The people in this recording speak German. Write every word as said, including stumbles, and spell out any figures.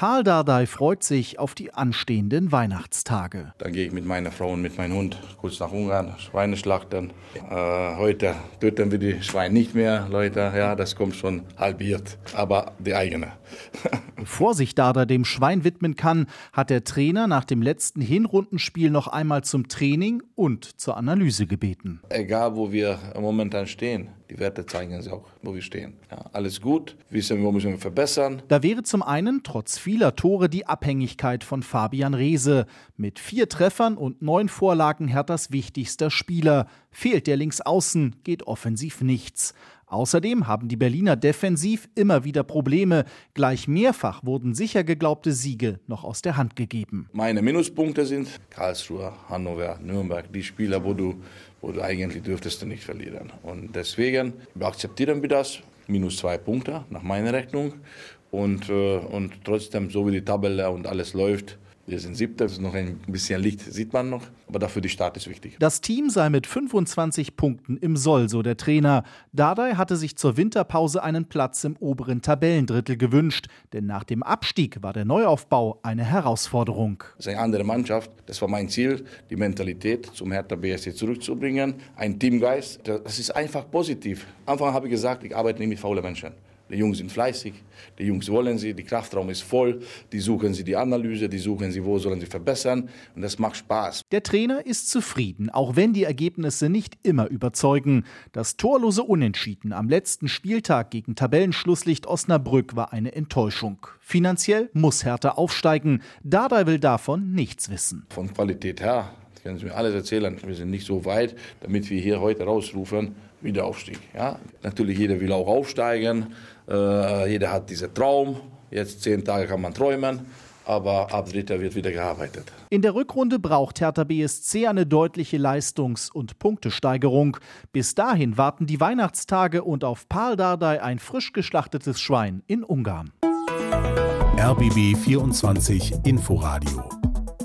Pal Dardai freut sich auf die anstehenden Weihnachtstage. Da gehe ich mit meiner Frau und mit meinem Hund kurz nach Ungarn, Schweine schlachten. Äh, heute töten wir die Schweine nicht mehr, Leute. Ja, das kommt schon halbiert, aber die eigene. Bevor sich Dardai dem Schwein widmen kann, hat der Trainer nach dem letzten Hinrundenspiel noch einmal zum Training und zur Analyse gebeten. Egal, wo wir momentan stehen, die Werte zeigen uns auch, wo wir stehen. Ja, alles gut, wissen wir, wo müssen wir verbessern. Da wäre zum einen trotz vieler Tore die Abhängigkeit von Fabian Rehse. Mit vier Treffern und neun Vorlagen Herthas wichtigster Spieler. Fehlt der Linksaußen, geht offensiv nichts. Außerdem haben die Berliner defensiv immer wieder Probleme. Gleich mehrfach wurden sicher geglaubte Siege noch aus der Hand gegeben. Meine Minuspunkte sind Karlsruhe, Hannover, Nürnberg, die Spieler, wo du, wo du eigentlich dürftest du nicht verlieren. Und deswegen akzeptieren wir das. Minus zwei Punkte nach meiner Rechnung. Und, und trotzdem, so wie die Tabelle und alles läuft, wir sind Siebter, es ist noch ein bisschen Licht, sieht man noch, aber dafür die Start ist wichtig. Das Team sei mit fünfundzwanzig Punkten im Soll, so der Trainer. Dardai hatte sich zur Winterpause einen Platz im oberen Tabellendrittel gewünscht, denn nach dem Abstieg war der Neuaufbau eine Herausforderung. Das ist eine andere Mannschaft, das war mein Ziel, die Mentalität zum Hertha B S C zurückzubringen, ein Teamgeist, das ist einfach positiv. Am Anfang habe ich gesagt, ich arbeite nicht mit faulen Menschen. Die Jungs sind fleißig, die Jungs wollen sie, der Kraftraum ist voll, die suchen sie die Analyse, die suchen sie, wo sollen sie verbessern und das macht Spaß. Der Trainer ist zufrieden, auch wenn die Ergebnisse nicht immer überzeugen. Das torlose Unentschieden am letzten Spieltag gegen Tabellenschlusslicht Osnabrück war eine Enttäuschung. Finanziell muss Hertha aufsteigen, Dardai will davon nichts wissen. Von Qualität her, das können Sie mir alles erzählen, wir sind nicht so weit, damit wir hier heute rausrufen, wieder Aufstieg. Ja? Natürlich, jeder will auch aufsteigen. Äh, jeder hat diesen Traum. Jetzt zehn Tage kann man träumen, aber ab Dritter wird wieder gearbeitet. In der Rückrunde braucht Hertha B S C eine deutliche Leistungs- und Punktesteigerung. Bis dahin warten die Weihnachtstage und auf Pal Dardai ein frisch geschlachtetes Schwein in Ungarn. R B B vierundzwanzig Inforadio